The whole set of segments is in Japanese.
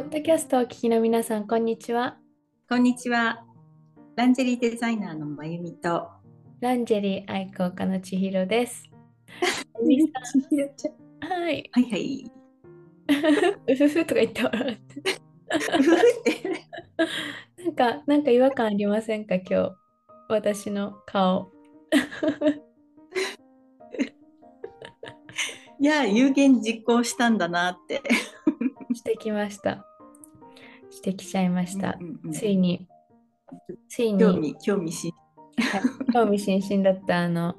ポッドキャストをお聞きの皆さん、こんにちは。こんにちは。ランジェリーデザイナーのまゆみとランジェリー愛好家の千尋です。はいはいはいうふふとか言って笑ってなんか違和感ありませんか、今日私の顔いや、有言実行したんだなってしてきました。してきちゃいました、ついに興味津々だった二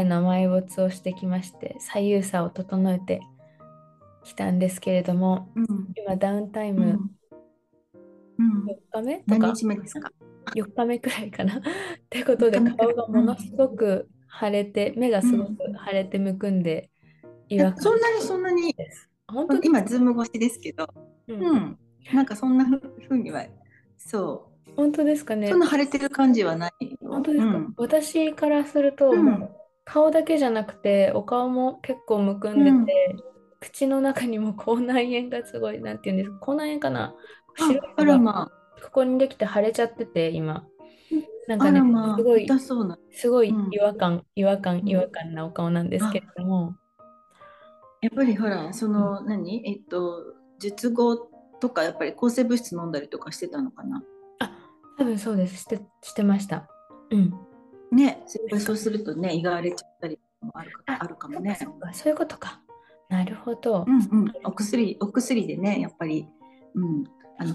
重の埋没をしてきまして、左右差を整えてきたんですけれども、今ダウンタイム4日目とか、何日目ですか？4日目くらいかなってことで、顔がものすごく腫れて、目がすごく腫れてむくんで、そんなに本当に今ズーム越しですけど、なんかそんな風には、そう本当ですかね、そんな腫れてる感じはない。本当ですか？私からすると、顔だけじゃなくてお顔も結構むくんでて、口の中にも口内炎がすごい、なんていうんですか、口内炎かな、白いのが、ここにできて腫れちゃってて、今なんかね、すごい違和感なお顔なんですけれども、やっぱりほら、その術後とかやっぱり抗生物質飲んだりとかしてたのかな。多分そうです。してました。ね、そうするとね、胃が荒れちゃったりもあるかもね。そういうことか。なるほど。お薬でね、やっぱり、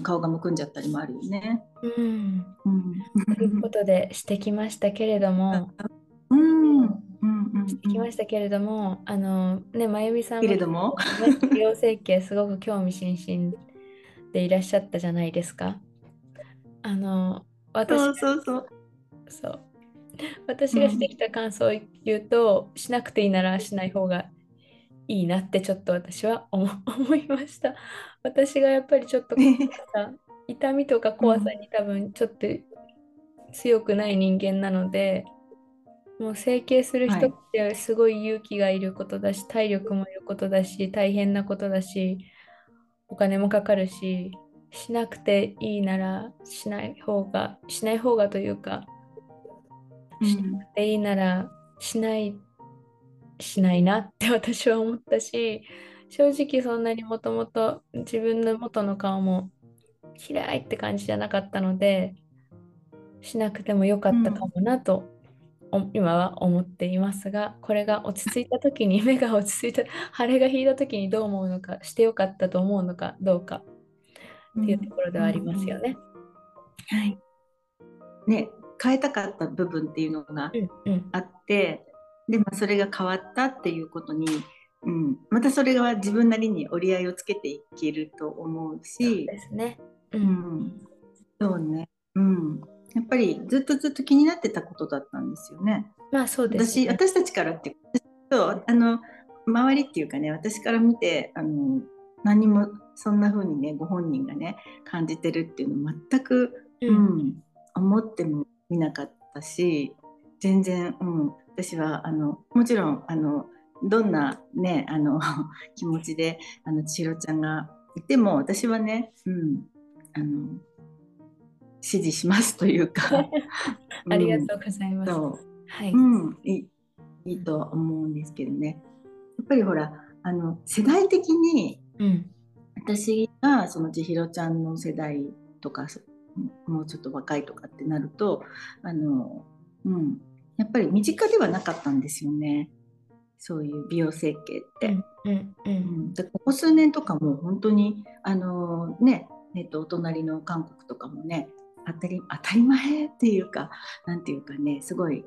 顔がむくんじゃったりもあるよね。ということでしてきましたけれども、まゆみさんも美容整形すごく興味津々でいらっしゃったじゃないですか。私がしてきた感想を言うと、しなくていいならしない方がいいなってちょっと私は思いました。私がやっぱりちょっと痛みとか怖さに多分ちょっと強くない人間なので、もう整形する人ってすごい勇気がいることだし、体力もいることだし、大変なことだし、お金もかかるし、しなくていいならしない方がというか、しなくていいならしないなって私は思ったし、正直そんなにもともと自分の元の顔も嫌いって感じじゃなかったので、しなくてもよかったかもなと今は思っていますが、これが落ち着いた時に、目が落ち着いた、腫れが引いた時にどう思うのか、してよかったと思うのかどうかっていうところではありますよね。はい。ね、変えたかった部分っていうのがあって、で、それが変わったっていうことに、またそれが自分なりに折り合いをつけていけると思うし、そうですね。そうね。やっぱりずっと気になってたことだったんですよね。そうですね。私たちからってそう周りっていうかね、私から見て何もそんな風にね、ご本人がね感じてるっていうのは全く、思ってもみなかったし、全然、私はもちろんどんなね気持ちで千尋ちゃんがいても、私はね、支持しますというかありがとうございます。いいと思うんですけどね、やっぱりほら世代的に、私がその千尋ちゃんの世代とか、もうちょっと若いとかってなるとやっぱり身近ではなかったんですよね、そういう美容整形って。で、ここ数年とかも本当にお隣の韓国とかもね、当たり前っていうか、なんていうかね、すごい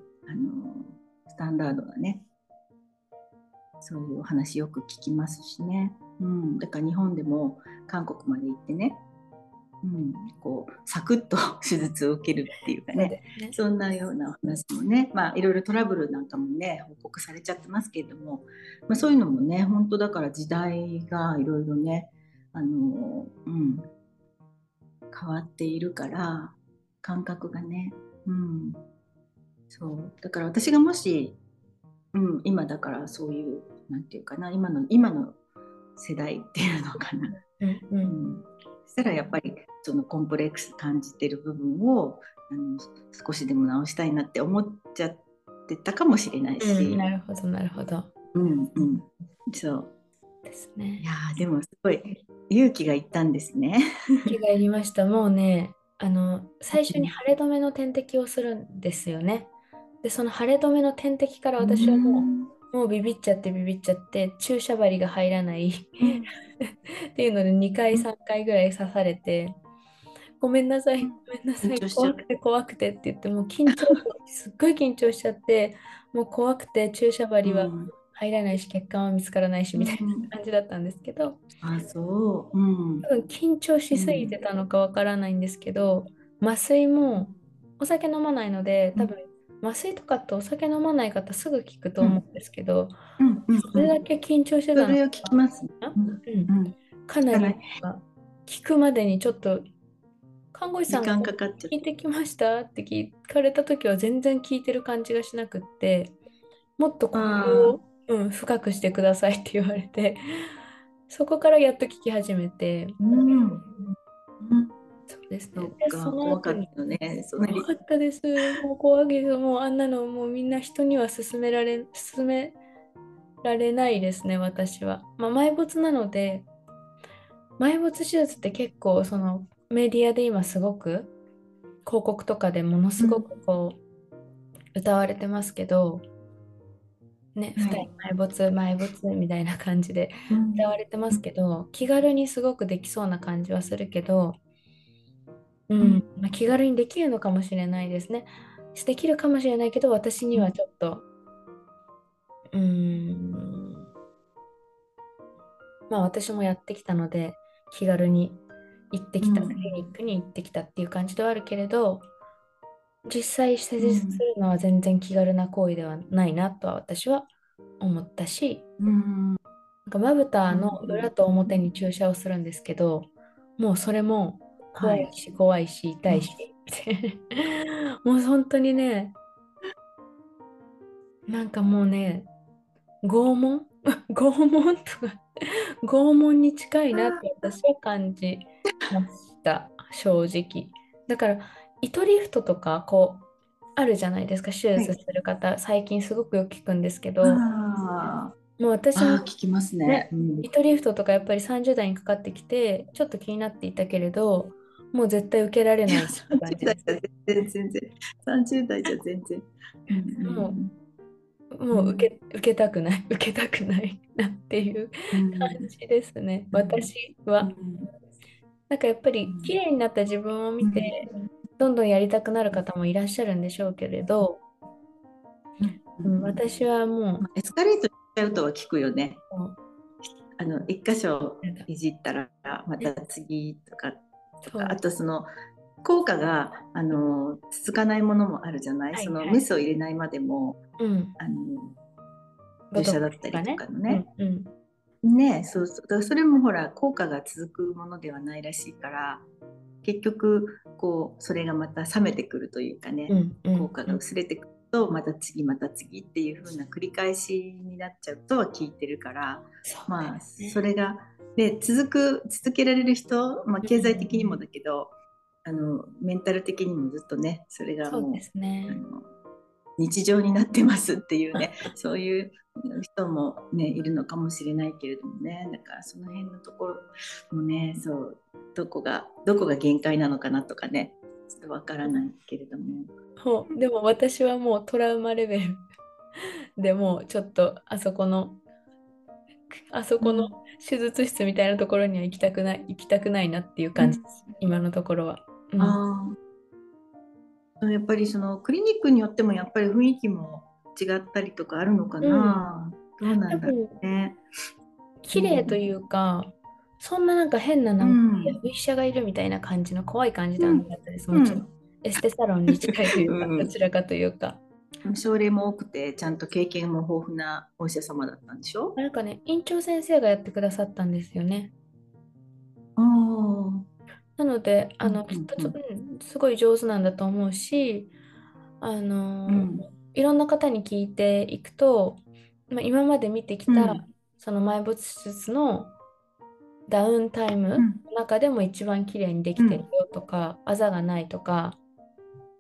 スタンダードなね、そういうお話よく聞きますしね。だから日本でも韓国まで行ってね、こうサクッと手術を受けるっていうかね、そんなようなお話もね、いろいろトラブルなんかもね報告されちゃってますけれども、そういうのもね、本当だから時代がいろいろね変わっているから、感覚がね、そうだから私がもし、今だからそういう、なんていうかな、今の世代っていうのかな、うんうん、そしたらやっぱりそのコンプレックス感じてる部分を少しでも直したいなって思っちゃってたかもしれないし、うん、なるほどなるほど、うんうん、そうですね。いやでもすごい勇気がいったんですね。勇気がいりました。もうね最初に腫れ止めの点滴をするんですよね。でその腫れ止めの点滴から私はもうビビっちゃって注射針が入らないっていうので2回3回ぐらい刺されて、ごめんなさい怖くてって言って、もう緊張すっごい緊張しちゃって、もう怖くて注射針は入らないし血管は見つからないしみたいな感じだったんですけど、あそう、うん、多分緊張しすぎてたのかわからないんですけど、麻酔もお酒飲まないので多分麻酔とかってお酒飲まない方すぐ効くと思うんですけど、うんうんうん、それだけ緊張してたのか、それを聞きます、ねうんうん、かなり効くまでにちょっと看護師さんが聞いてきましたって聞かれた時は全然聞いてる感じがしなくって、もっとここを、うん、深くしてくださいって言われて、そこからやっと聞き始めて、うんうん、そうですね。怖かったね。怖かったです。もう怖いけど、もうあんなのもうみんな人には勧められないですね。私は、まあ、埋没なので、埋没手術って結構そのメディアで今すごく広告とかでものすごくこう歌われてますけど、ね、うん、2人埋没みたいな感じで歌われてますけど、うん、気軽にすごくできそうな感じはするけど、うんまあ、気軽にできるのかもしれないですね。できるかもしれないけど、私にはちょっとまあ私もやってきたので気軽に行ってきた、クリニックに行ってきたっていう感じではあるけれど、実際施術するのは全然気軽な行為ではないなとは私は思ったし、なんかまぶたの裏と表に注射をするんですけど、もうそれも怖いし痛いしってもう本当にね、なんかもうね拷問とか拷問に近いなって私は感じました正直。だから糸リフトとかこうあるじゃないですか、手術する方、はい、最近すごくよく聞くんですけど、もう私も、ね、聞きますね、うん、糸リフトとかやっぱり30代にかかってきてちょっと気になっていたけれど、もう絶対受けられない感じです。30代じゃ全然もう受けたくないなっていう感じですね、うん、私は、うん、なんかやっぱり綺麗になった自分を見て、うん、どんどんやりたくなる方もいらっしゃるんでしょうけれど、うん、私はもうエスカレートとは聞くよね。一箇所いじったらまた次とかあとその効果が続かないものもあるじゃない、はいはい、そのメスを入れないまでも、うん、注射だったりとかのね、うんうん、ね、そうそれもほら効果が続くものではないらしいから、結局こうそれがまた冷めてくるというかね、うん、効果が薄れてくるとまた次っていう風な繰り返しになっちゃうとは聞いてるから、まあそれがで続けられる人、まあ、経済的にもだけど、メンタル的にもずっとね、それがもう、日常になってますっていうねそういう人もねいるのかもしれないけれどもね、だからその辺のところもね、そうどこが限界なのかなとかね、ちょっとわからないけれども、でも私はもうトラウマレベルでもうちょっとあそこの手術室みたいなところには行きたくないなっていう感じです、うん、今のところは、うん、やっぱりそのクリニックによってもやっぱり雰囲気も違ったりとかあるのかな、うん、どうなんだろうね。綺麗というか、うん、そんななんか変な医者がいるみたいな感じの怖い感じだったです、うん、もちろん、うん、エステサロンに近いというか、どちらかというか、症例も多くてちゃんと経験も豊富なお医者様だったんでしょ。なんかね、院長先生がやってくださったんですよね。なのできっとすごい上手なんだと思うし、うん、いろんな方に聞いていくと、まあ、今まで見てきた、うん、その埋没手術のダウンタイムの中でも一番綺麗にできてるよとか、あざがないとか、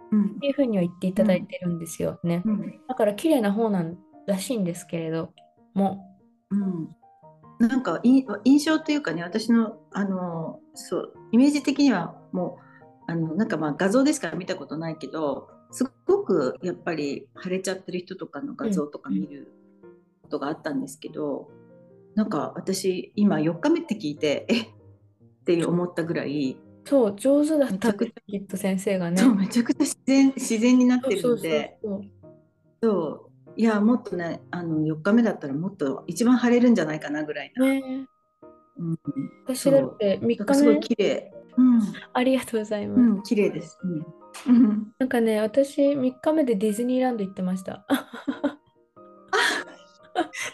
っていうふうには言っていただいてるんですよね。だから綺麗な方なんらしいんですけれども、なんか印象というかね、私の、そうイメージ的にはもうなんかまあ画像でしか見たことないけど、すごくやっぱり腫れちゃってる人とかの画像とか見ることがあったんですけど、なんか私今4日目って聞いてって思ったぐらい、そう上手だったきっと先生がね、そうめちゃくちゃ自然になってるので、そういやもっとね4日目だったらもっと一番腫れるんじゃないかなぐらいな、私だって3日目すごい綺麗、ありがとうございます、綺麗です、なんかね私3日目でディズニーランド行ってました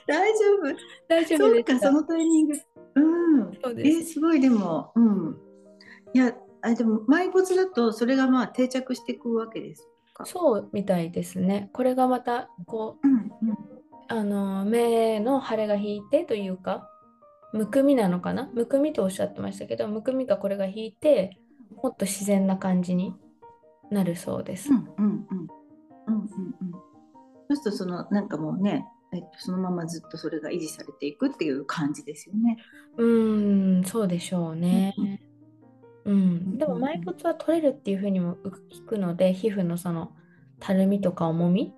大丈夫ですか、そうかそのタイミング、そうです、すごいでも、いやでも埋没だとそれがまあ定着していくわけですか。そうみたいですね。これがまたこう、目の腫れが引いてというか、むくみなのかな、むくみとおっしゃってましたけど、むくみがこれが引いてもっと自然な感じになるそうです。そうするとそのなんかもうね、そのままずっとそれが維持されていくっていう感じですよね。そうでしょうね。でも埋没は取れるっていうふうにも聞くので、皮膚のそのたるみとか重み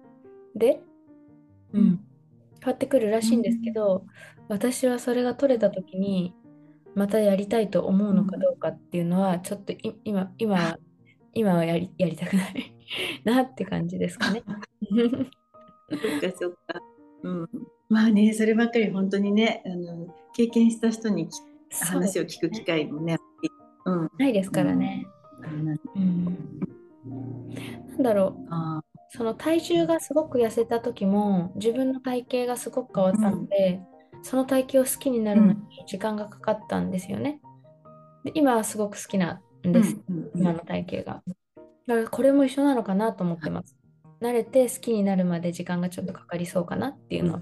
で、変わってくるらしいんですけど、私はそれが取れた時にまたやりたいと思うのかどうかっていうのはちょっと今はやりたくないなって感じですかね。そっか、まあね、そればっかり本当にね、経験した人に話を聞く機会もね、ないですからね。なんだろう、その体重がすごく痩せた時も自分の体型がすごく変わったので、その体型を好きになるのに時間がかかったんですよね。で今はすごく好きなんです、今の体型が。だからこれも一緒なのかなと思ってます。慣れて好きになるまで時間がちょっとかかりそうかなっていうのは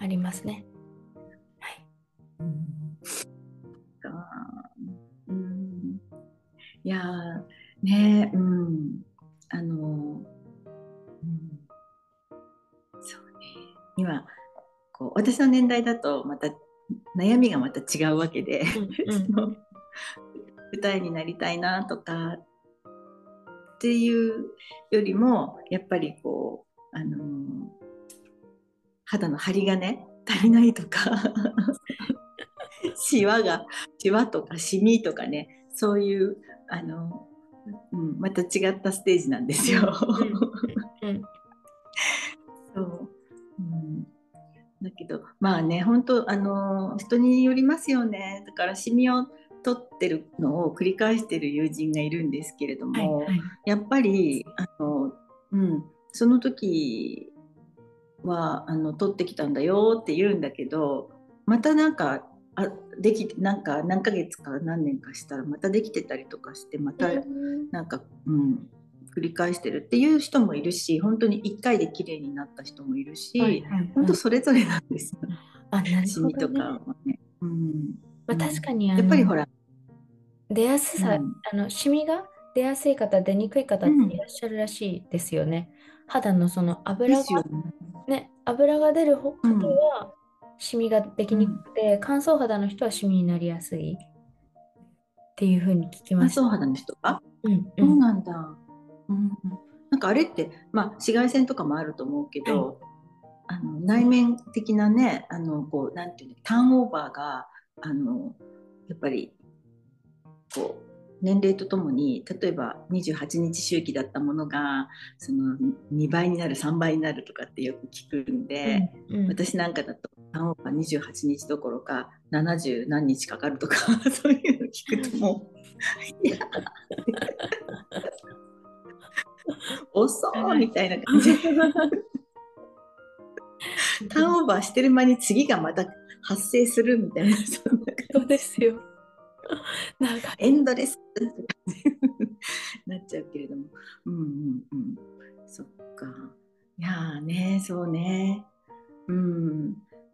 ありますね。いやね、そうね、今こう私の年代だとまた悩みがまた違うわけで、舞台になりたいなとかっていうよりもやっぱりこう肌の張りがね足りないとかシワとかシミとかね、そういうまた違ったステージなんですよ。だけどまあね、本当人によりますよね。だからシミを取ってるのを繰り返してる友人がいるんですけれども、やっぱりその時は取ってきたんだよって言うんだけど、またなんかできて何ヶ月か何年かしたらまたできてたりとかして、またなんか、繰り返してるっていう人もいるし、本当に1回で綺麗になった人もいるし、本当それぞれなんですよ。シミとかはね、確かにやっぱりほら出やすさ、シミが出やすい方出にくい方っていらっしゃるらしいですよね。肌のその油がね、油が出る方はシミができにくくて、乾燥肌の人はシミになりやすいっていう風に聞きました。乾燥肌の人は、そうなんだ、なんかあれって、まあ、紫外線とかもあると思うけど、内面的なね、こうなんていうの、ターンオーバーがやっぱりこう年齢とともに、例えば28日周期だったものがその2倍になる3倍になるとかってよく聞くんで、私なんかだと28日どころか70何日かかるとかそういうの聞くともういや遅いみたいな感じターンオーバーしてる間に次がまた発生するみたいな、そうですよ、なんかエンドレスってなっちゃうけれども、そっか、いやね、そうね、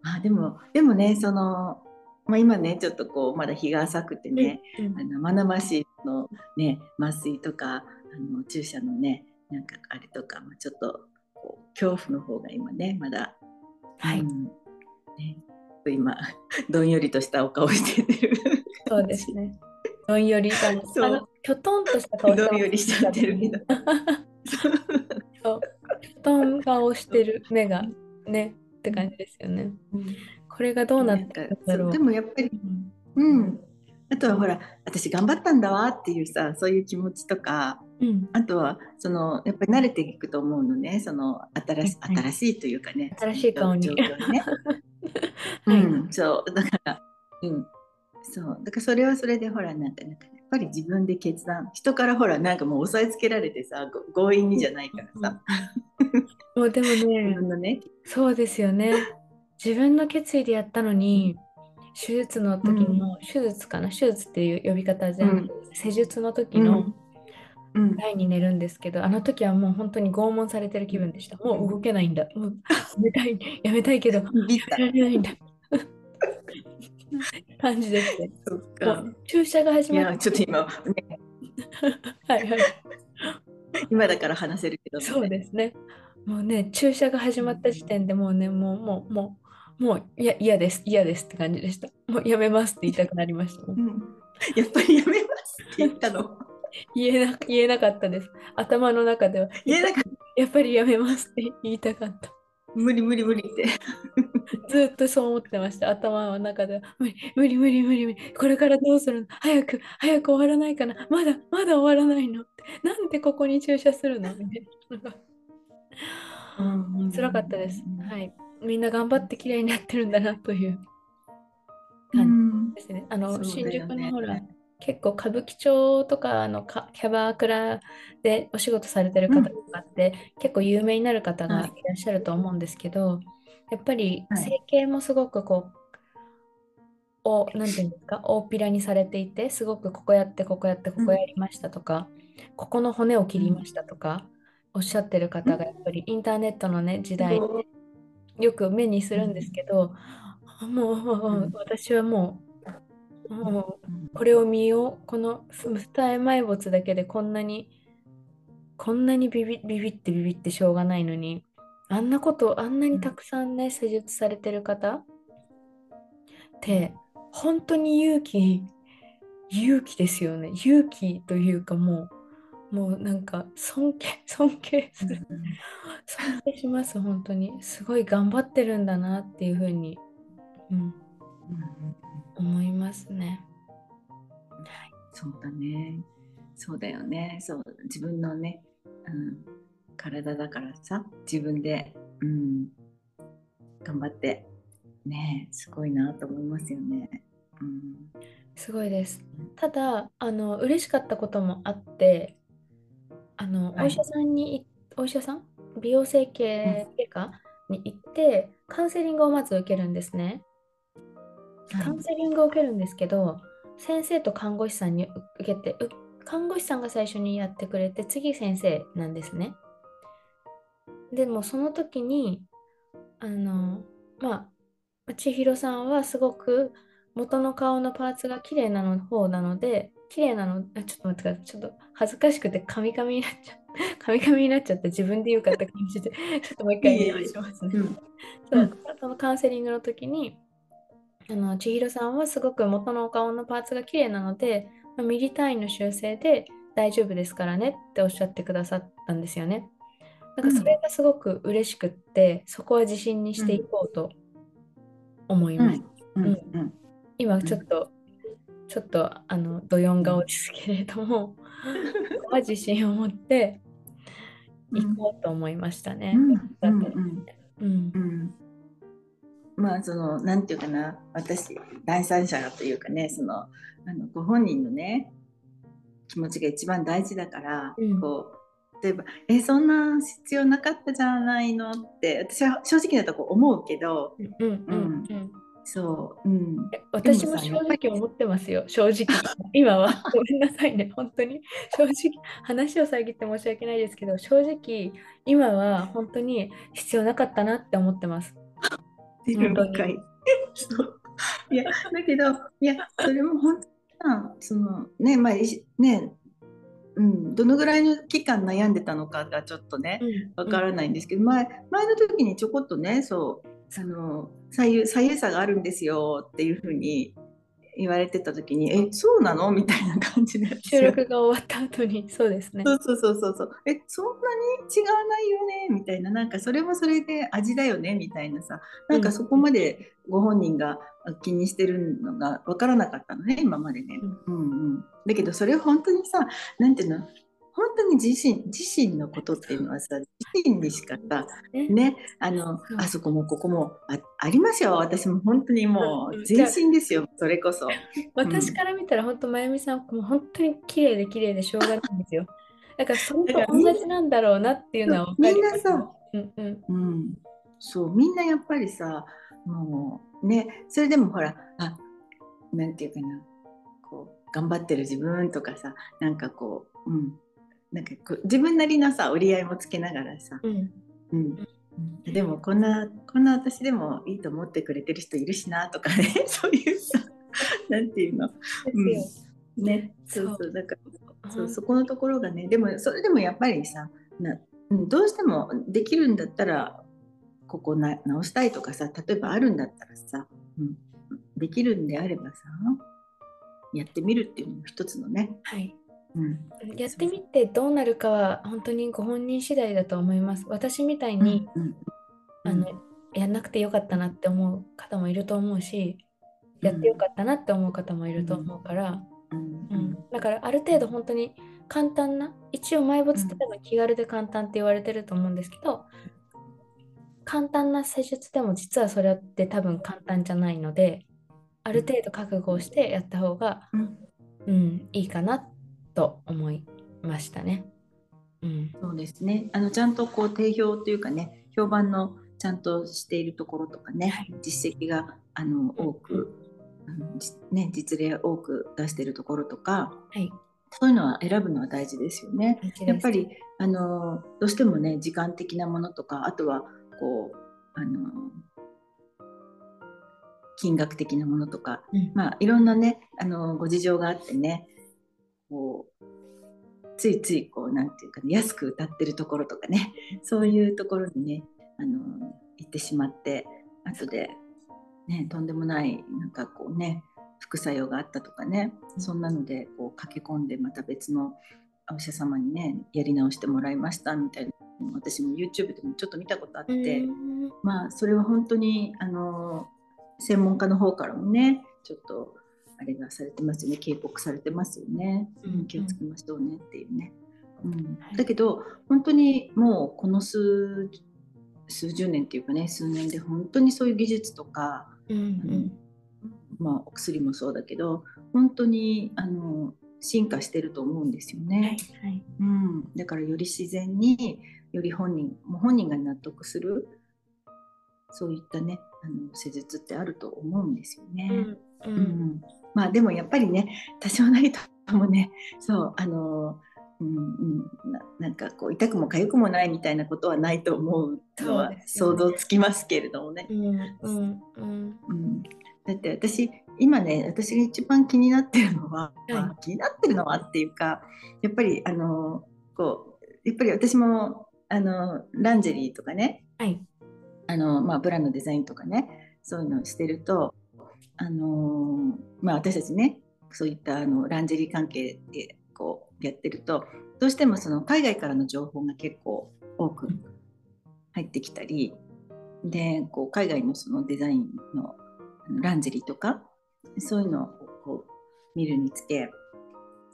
まあでもね、そのまあ、今ねちょっとこうまだ日が浅くてね、生々しいの、ね、麻酔とか注射のねなんかあれとか、まあ、ちょっとこう恐怖の方が今ねまだ、はい、ね、今どんよりとしたお顔してるそうですねどんよりしたきょとんとした顔してるどんよりしちゃってるけどそうきょとん顔してる目がねって感じですよね、うん、これがどうなってるんだろう。でもやっぱり、うん、あとはほら私頑張ったんだわっていうさそういう気持ちとか、うん、あとはそのやっぱり慣れていくと思うのねその 新しいというかね、はい、新しい顔に状況にねうん、そうだから、うん、そうだからそれはそれでほらなんかやっぱり自分で決断人からほらなんかもう押さえつけられてさ強引にじゃないからさ、うん、もうでも ねそうですよね自分の決意でやったのに、うん、手術の時の、うん、手術っていう呼び方じゃなくて、うん、施術の時の台に寝るんですけど、うん、あの時はもう本当に拷問されてる気分でした。もう動けないんだ、もうやめたいけどやめられないんだ感じですね。そっか、注射が始まる。いやちょっと今、ね、はいはい今だから話せるけど、ね、そうですね。もうね注射が始まった時点でもうねもう嫌ですって感じでした。もうやめますって言いたくなりました、うん、やっぱりやめますって言ったの言えなかったです。頭の中では言えなかったやっぱりやめますって言いたかった。無理ってずっとそう思ってました。頭の中では無理これからどうするの、早く終わらないかな、まだ終わらないの、なんでここに注射するのみたいな辛かったです、はい、みんな頑張って綺麗になってるんだなという感じですね、うん、新宿のほら結構歌舞伎町とかキャバクラでお仕事されてる方とかって、うん、結構有名になる方がいらっしゃると思うんですけど、はい、やっぱり整形もすごくこう、はい、なんていうんですか、大っぴらにされていて、すごくここやってここやりましたとか、うん、ここの骨を切りましたとかおっしゃってる方がやっぱりインターネットのね時代よく目にするんですけど、もう私はもうこれを見よう、このスタイ埋没だけでこんなにビビってしょうがないのに、あんなことあんなにたくさんね施術されてる方って本当に勇気ですよね。勇気というかもうなんか尊敬する、うん、尊敬します。本当にすごい頑張ってるんだなっていうふうに、うんうん、思いますね。はい、そうだね、そうだよね、そう自分のね、うん、体だからさ自分で、うん、頑張ってねすごいなと思いますよね、うん、すごいです。ただ嬉しかったこともあって、はい、お医者さん美容整形外科に行ってカウンセリングをまず受けるんですね、はい、カウンセリングを受けるんですけど、先生と看護師さんに受けて、看護師さんが最初にやってくれて次先生なんですね。でもその時にまあ千尋さんはすごく元の顔のパーツが綺麗な方なのでちょっと待ってください。ちょっと恥ずかしくてカミカミになっちゃって自分で言うかって感じでちょっともう一回言い直しますね。そのカウンセリングの時に千尋さんはすごく元のお顔のパーツが綺麗なのでミリ単位の修正で大丈夫ですからねっておっしゃってくださったんですよね。なんかそれがすごく嬉しくって、うん、そこは自信にしていこうと思います、うんうんうん、今ちょっとどよん顔ですけれどもは自信を持って行こうと思いましたね。まあそのなんていうかな、私第三者というかね、そのご本人のね気持ちが一番大事だから、うん、こう例えばそんな必要なかったじゃないのって私は正直なとこ思うけど、うんうんうんうん、そう、うん、私も正直思ってますよ。正直今はごめんなさいね本当に正直話を遮って申し訳ないですけど、正直今は本当に必要なかったなって思ってます。本当にいやだけど、いやそれも本当にそのね、まあね、うん、どのぐらいの期間悩んでたのかがちょっとねわからないんですけど、うん、前の時にちょこっとね、そうあの左右差があるんですよっていう風に言われてた時に、え、そうなのみたいな感じで、収録が終わった後に、そうですね、そう、え、そんなに違わないよねみたいな、なんかそれもそれで味だよねみたいなさ、なんかそこまでご本人が気にしてるのが分からなかったのね、今までね、うんうん、だけどそれを本当にさ、なんていうの、本当に自身のことっていうのはさ、自身にしかさ、ね、あそこもここも ありますよ。私も本当にもう全身ですよ、それこそ。私から見たら本当、まゆみさんもう本当に綺麗でしょうがないんですよ。だからそれと同じなんだろうなっていうのは分かります。みんなさ、そうみんなやっぱりさ、もうね、それでもほら、あ、なんていうかな、こう頑張ってる自分とかさ、なんかこう、うん。なんかこう自分なりのさ折り合いもつけながらさ、でもこんな私でもいいと思ってくれてる人いるしなとかね、そういうさ、なんていうの、うん、ね、そうだからそこのところがね、でもそれでもやっぱりさ、どうしてもできるんだったらここ直したいとかさ、例えばあるんだったらさ、うん、できるんであればさ、やってみるっていうのも一つのね、はい、うん、やってみてどうなるかは本当にご本人次第だと思います。私みたいに、やんなくてよかったなって思う方もいると思うし、やってよかったなって思う方もいると思うから、だからある程度本当に簡単な、一応埋没ってでも気軽で簡単って言われてると思うんですけど、簡単な施術でも実はそれって多分簡単じゃないので、ある程度覚悟をしてやった方が、いいかなってと思いましたね。そうですね。ちゃんとこう定評というかね、評判のちゃんとしているところとかね、はい、実績が多く、ね、実例多く出しているところとか、はい、そういうのは選ぶのは大事ですよね。やっぱりどうしてもね、時間的なものとか、あとはこう金額的なものとか、いろんなねご事情があってね。こうついついこうなんていうか、ね、安く歌ってるところとかね、そういうところにね行ってしまって、後で、ね、とんでもないなんかこう、ね、副作用があったとかね、そんなのでこう駆け込んでまた別のお医者様にねやり直してもらいましたみたいな、私も YouTube でもちょっと見たことあって、まあそれは本当に専門家の方からもねちょっとあれがされてますよね、警告されてますよね、気をつけましょうねっていうね、だけど本当にもうこの数十年っていうかね、数年で本当にそういう技術とか、お薬もそうだけど本当に進化してると思うんですよね、だからより自然に、より本人が納得するそういったね施術ってあると思うんですよね、まあでもやっぱりね、多少なりともね、そうなんかこう痛くも痒くもないみたいなことはないと思うとは想像つきますけれどもね。だって私今ね、私が一番気になってるのは、気になってるのはっていうか、やっぱりこうやっぱり私もランジェリーとかね、ブラのデザインとかね、そういうのをしてると。私たちね、そういったランジェリー関係でこうやってると、どうしてもその海外からの情報が結構多く入ってきたりで、こう海外のそのデザインのランジェリーとかそういうのをこう見るにつけ、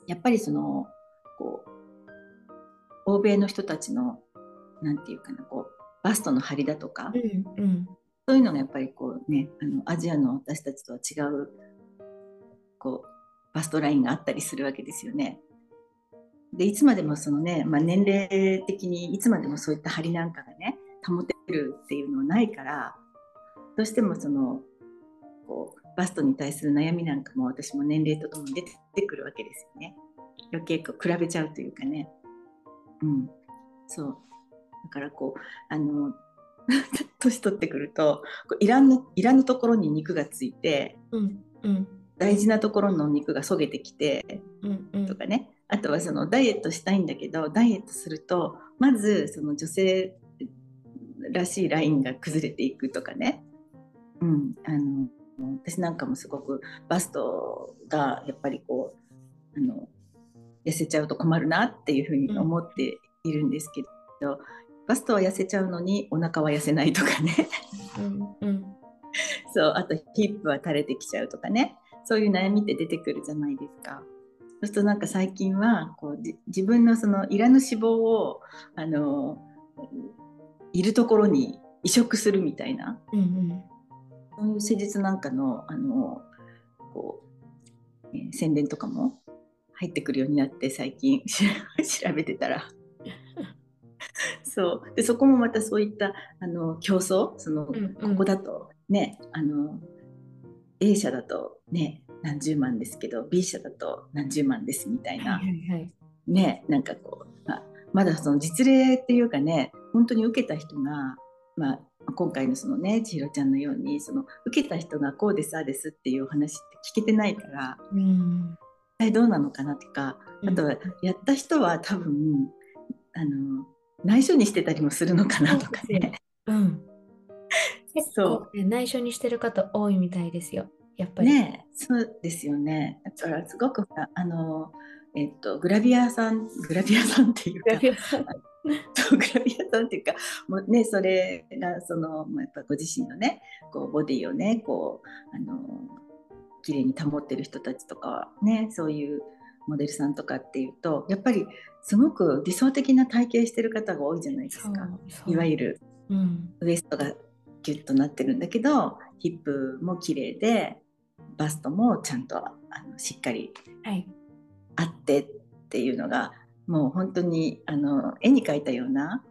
やっぱりそのこう欧米の人たちのなんていうかな、こうバストの張りだとか。そういうのがやっぱりこうね、アジアの私たちとは違うこうバストラインがあったりするわけですよね。でいつまでもそのね、年齢的にいつまでもそういった張りなんかがね保てるっていうのはないから、どうしてもそのこうバストに対する悩みなんかも私も年齢とともに出てくるわけですよね。余計こう比べちゃうというかね、そうだからこう年取ってくるといらぬところに肉がついて、うんうん、大事なところの肉がそげてきて、うんうん、とかね。あとはそのダイエットしたいんだけど、ダイエットするとまずその女性らしいラインが崩れていくとかね、うん、私なんかもすごくバストがやっぱりこう痩せちゃうと困るなっていうふうに思っているんですけど、うん、バストは痩せちゃうのにお腹は痩せないとかねうん、うん、そう、あとヒップは垂れてきちゃうとかね、そういう悩みって出てくるじゃないですか。そうするとなんか最近はこう自分のそのいらぬ脂肪をいるところに移植するみたいな、うんうん、そういう施術なんかのこう、宣伝とかも入ってくるようになって、最近調べてたらそうで、そこもまたそういった競争、その、うんうん、ここだとねA 社だとね何十万ですけど B 社だと何十万ですみたいな、はいはいはい、ね、なんかこうまだその実例っていうかね、本当に受けた人が、まあ、今回のそのね千尋ちゃんのようにその受けた人がこうですあですっていう話って聞けてないから、うん、一体どうなのかなとか、あとはやった人は多分内緒にしてたりもするのかなとかね、うん、結構内緒にしてる方多いみたいですよ、やっぱりね。そうですよね。だからすごくグラビアさんっていうかもうね、それがそのやっぱご自身のねこうボディをねこう綺麗に保ってる人たちとかね、そういうモデルさんとかっていうとやっぱりすごく理想的な体型してる方が多いじゃないですか。いわゆる、うん、ウエストがギュッとなってるんだけどヒップも綺麗でバストもちゃんとしっかりあってっていうのが、はい、もう本当に絵に描いたような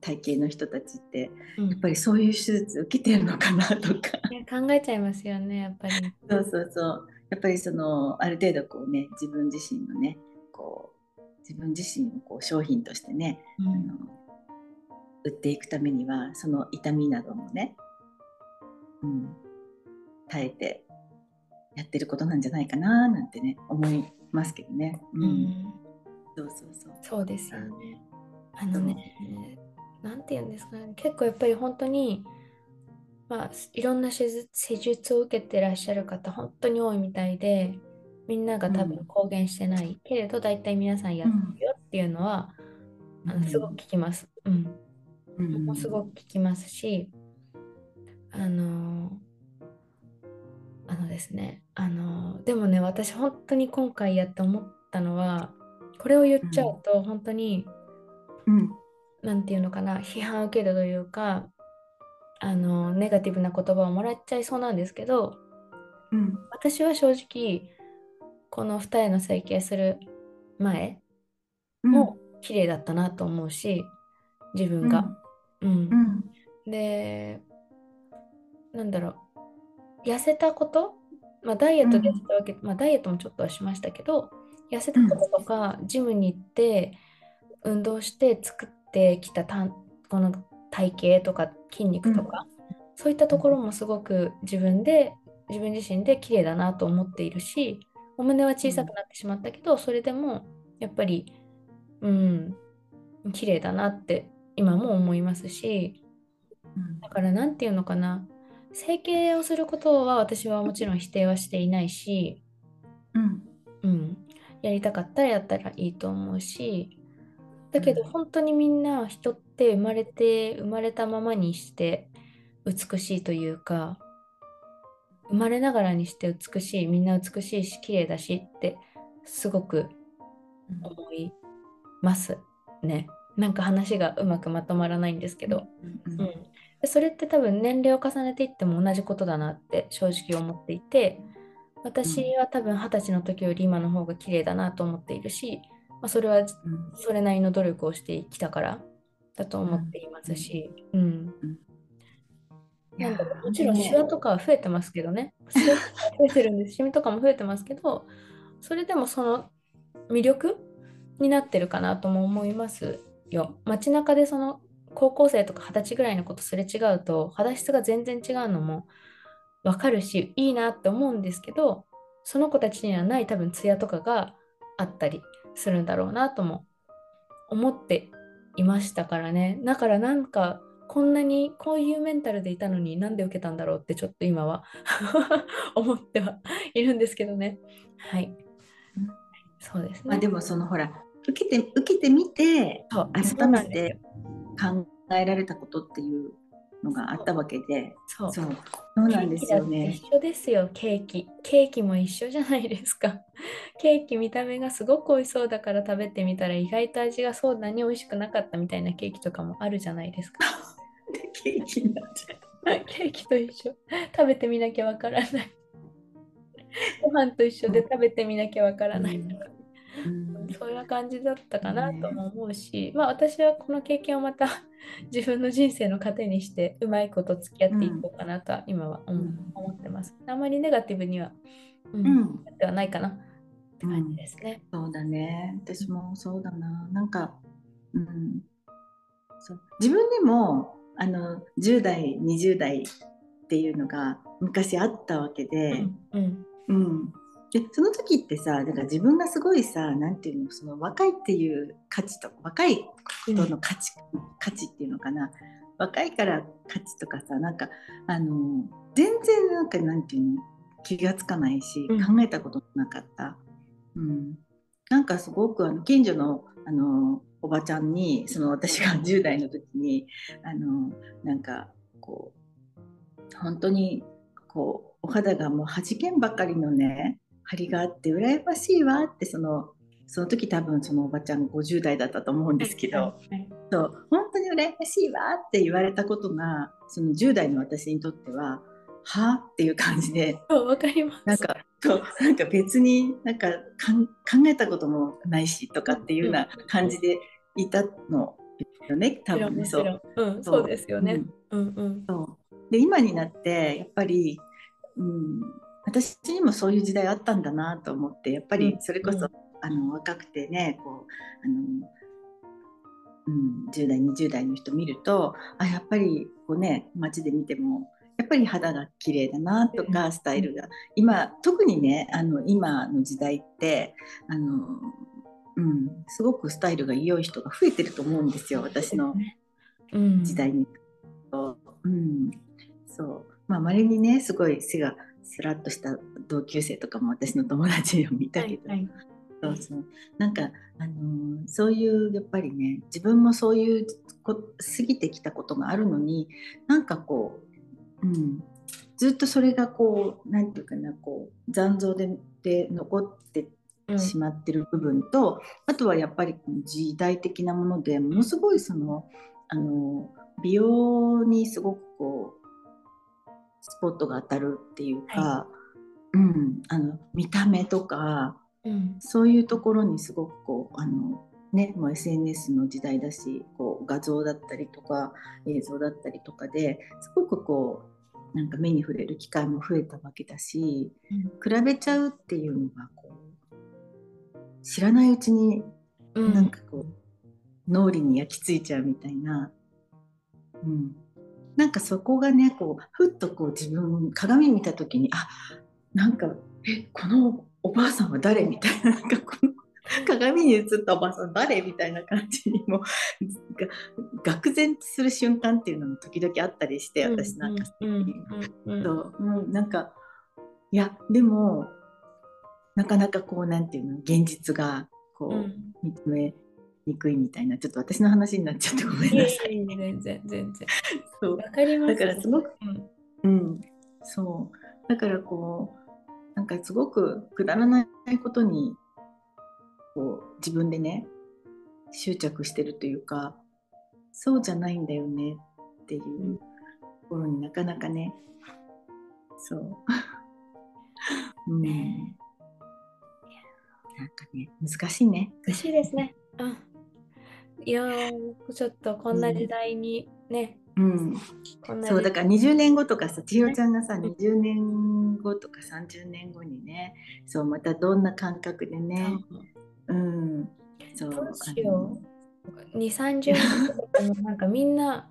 体型の人たちって、うん、やっぱりそういう手術受けてるのかなとか考えちゃいますよね、やっぱりそうそうそう、やっぱりそのある程度こうね自分自身のねこう自分自身をこう商品としてね、うん、売っていくためにはその痛みなどもね、うん、耐えてやってることなんじゃないかななんてね思いますけどね、うんうん、そうそうそうそうですよね。なんて言うんですかね、結構やっぱり本当に、まあ、いろんな施術を受けてらっしゃる方本当に多いみたいで、みんなが多分公言してない、うん、けれど大体皆さんやってるよっていうのは、うん、すごく聞きます、うんうん、もすごく聞きますし、ですね、でもね、私本当に今回やって思ったのは、これを言っちゃうと本当に、うん、なんていうのかな、批判を受けるというか、ネガティブな言葉をもらっちゃいそうなんですけど、うん、私は正直この二重の整形する前も綺麗だったなと思うし、自分が、うんうんうん、でなんだろう、痩せたこと、まあ、ダイエットで痩せたわけ、うん、まあ、ダイエットもちょっとはしましたけど、痩せたこととか、うん、ジムに行って運動して作ってきたこの体型とか筋肉とか、うん、そういったところもすごく自分自身で綺麗だなと思っているし、お胸は小さくなってしまったけど、それでもやっぱり、うん、綺麗だなって今も思いますし、だからなんていうのかな、整形をすることは私はもちろん否定はしていないし、うんうん、やりたかったらやったらいいと思うし、だけど本当にみんな人って生まれたままにして美しいというか、生まれながらにして美しい、みんな美しいし綺麗だしってすごく思いますね。なんか話がうまくまとまらないんですけど、うんうん、それって多分年齢を重ねていっても同じことだなって正直思っていて、私は多分20歳の時より今の方が綺麗だなと思っているし、まあ、それはそれなりの努力をしてきたからだと思っていますし、うんうんうん、なんだろう、もちろんシワとかは増えてますけどね、シワ増えてるんですシミとかも増えてますけど、それでもその魅力になってるかなとも思いますよ。街中でその高校生とか20歳ぐらいの子とすれ違うと肌質が全然違うのも分かるしいいなって思うんですけど、その子たちにはない多分ツヤとかがあったりするんだろうなとも思っていましたからね。だからなんかこんなにこういうメンタルでいたのになんで受けたんだろうってちょっと今は思ってはいるんですけどね。はい、うん、そうですね。まあ、でもそのほら受けてみて改めて考えられたことっていうのがあったわけで、そうなんですよね。一緒ですよ。ケーキも一緒じゃないですか。ケーキ見た目がすごく美味しそうだから食べてみたら意外と味がそんなに美味しくなかったみたいなケーキとかもあるじゃないですか。ケーキになっちゃう。ケーキと一緒。食べてみなきゃわからない。ご飯と一緒で食べてみなきゃわからないとか。そういう感じだったかなとも思うし、まあ、私はこの経験をまた自分の人生の糧にしてうまいこと付き合っていこうかなとは今は思ってます。あんまりネガティブには、ではないかなって感じですね。そうだね。私もそうだな。なんか、そう自分でも10代20代っていうのが昔あったわけで、でその時ってさ、だから自分がすごいさ、なんていうの、その若いっていう価値と若い人の価値っていうのかな、若いから価値とかさ、なんか全然なんかなんていうの気がつかないし、考えたことなかった。なんかすごく近所のおばちゃんに、その私が10代の時になんかこう本当にこうお肌がもうはじけんばかりのね。張りがあって羨ましいわって、その時多分そのおばちゃん50代だったと思うんですけど、そう本当に羨ましいわって言われたことがその10代の私にとってははっていう感じで、わかります。なんか別になんか考えたこともないしとかっていうような感じでいたのよね、多分ね。そうですよね。で今になってやっぱり私にもそういう時代あったんだなと思って、やっぱりそれこそ、若くてねこう10代20代の人見ると、やっぱりこうね街で見てもやっぱり肌が綺麗だなとか、スタイルが今特にね今の時代ってすごくスタイルが良い人が増えてると思うんですよ、私の時代に。まあ稀にねすごい背がスラッとした同級生とかも私の友達を見たけど、なんかそういうやっぱりね自分もそういう過ぎてきたことがあるのに、なんかこう、ずっとそれがこうなんていうかなこう残像で残ってしまってる部分と、あとはやっぱり時代的なものでものすごいその美容にすごくこうスポットが当たるっていうか、見た目とか、そういうところにすごくこうもう SNS の時代だし、こう画像だったりとか映像だったりとかですごくこうなんか目に触れる機会も増えたわけだし、比べちゃうっていうのがこう知らないうちになんかこう、脳裏に焼き付いちゃうみたいな。なんかそこがねこうふっとこう自分鏡見た時になんかこのおばあさんは誰みたいな、なんかこの鏡に映ったおばあさん誰みたいな感じにも愕然する瞬間っていうのも時々あったりして、私なんかなんかいやでもなかなかこうなんていうの現実がこう認めにくいみたいな、ちょっと私の話になっちゃってごめんなさい。全然そうわかります。だからすごくそうだからこうなんかすごくくだらないことにこう自分でね執着してるというか、そうじゃないんだよねっていうところになかなかねなんかね難しいですね。いやちょっとこんな時代にね、そうだから20年後とかさ、千尋ちゃんがさ20年後とか30年後にね、そうまたどんな感覚でね、どうしよう20、30年なんかみんな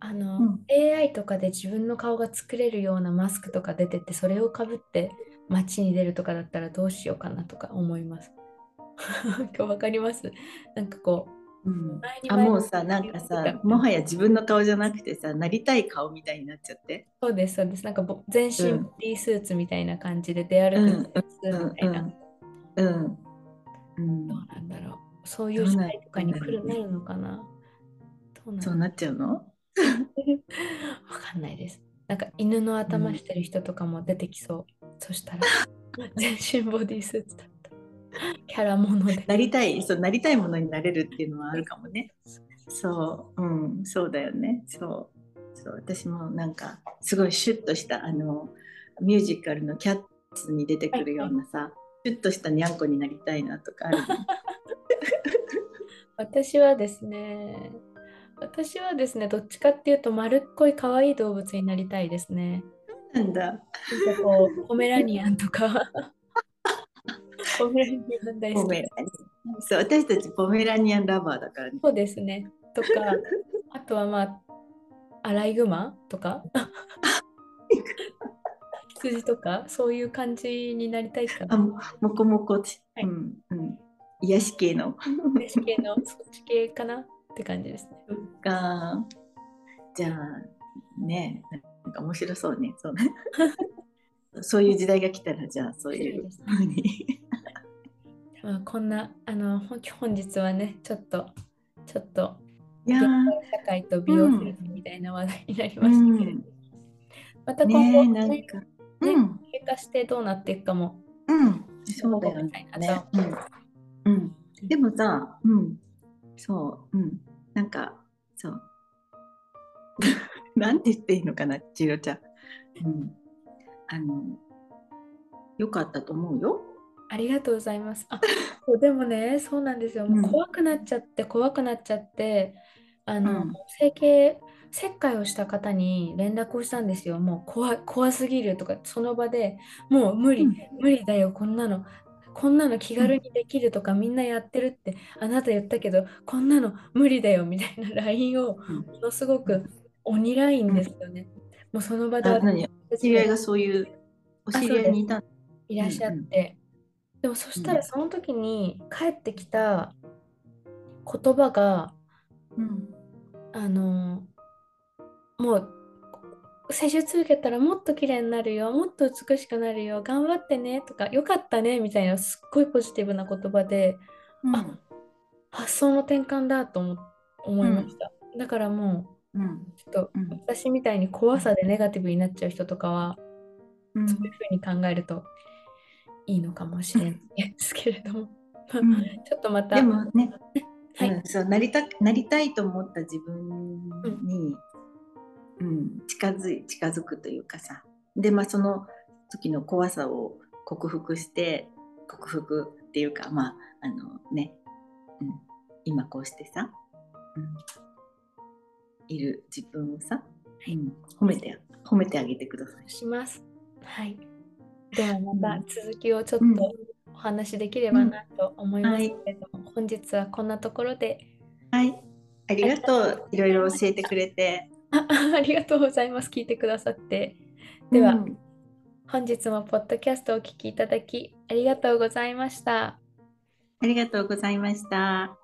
AI とかで自分の顔が作れるようなマスクとか出てて、それをかぶって街に出るとかだったらどうしようかなとか思います今日わかります。なんかこう、うん、もうさ、なんかさ、もはや自分の顔じゃなくてさ、なりたい顔みたいになっちゃって。そうです、そうです。なんか全身ボディスーツみたいな感じで出歩くみたいな。どうなんだろう、そういう時代とかになるのかな。そうなっちゃうの？わかんないです。なんか犬の頭してる人とかも出てきそう。そしたら全身ボディスーツだった。キャラものでなりたいものになれるっていうのはあるかもね。そう、うん、そうだよね。そう私もなんかすごいシュッとしたミュージカルのキャッツに出てくるようなさ、シュッとしたニャンコになりたいなとかある、ね。私はですね、どっちかっていうと丸っこい可愛い動物になりたいですね。なんだ。こうポメラニアンとか。ポメラニアン大好き。そう、私たちポメラニアンラバーだからね。そうですね。とか、あとはまあアライグマとか、羊とかそういう感じになりたいかな。もこもこ、はい、うんうん。癒し系の。癒し系のそっち系かな。って感じですね。そっか。じゃあね、なんか面白そうね。そうね。そういう時代が来たら、じゃあそういう風に。まあこんな本日はね、ちょっと現代社会と美容フィルムみたいな話題になりましたけれど、また今後ね、経過してどうなっていくかも。うん。そうだよね。でもさ、そう、なんか、そう。なんて言っていいのかな、千尋ちゃん。よかったと思うよ。ありがとうございます。でもね、そうなんですよ。もう怖くなっちゃって、切開をした方に連絡をしたんですよ。もう怖すぎるとか、その場でもう無理だよ、こんなの気軽にできるとか、みんなやってるってあなた言ったけど、こんなの無理だよみたいな LINE をものすごく鬼 LINE ですよね。もうその場で知り合いがそういうお知り合いにいらっしゃって、でもそしたらその時に返ってきた言葉が、もう施術受けたらもっと綺麗になるよ、もっと美しくなるよ、頑張ってねとか、よかったねみたいな、すっごいポジティブな言葉で、発想の転換だと思いました、だからもう、ちょっと私みたいに怖さでネガティブになっちゃう人とかは、そういう風に考えるといいのかもしれないですけれども、ちょっとまたでもね、そうなりたいと思った自分に、近づくというかさ、でまあその時の怖さを克服っていうか、まあ今こうしてさ、いる自分をさ、褒めてあげてください。します。はい。ではまた続きをちょっとお話できればなと思いますけれども、本日はこんなところで。はい。ありがとう。いろいろ教えてくれて。ありがとうございます。聞いてくださって。では、本日もポッドキャストをお聞きいただきありがとうございました。ありがとうございました。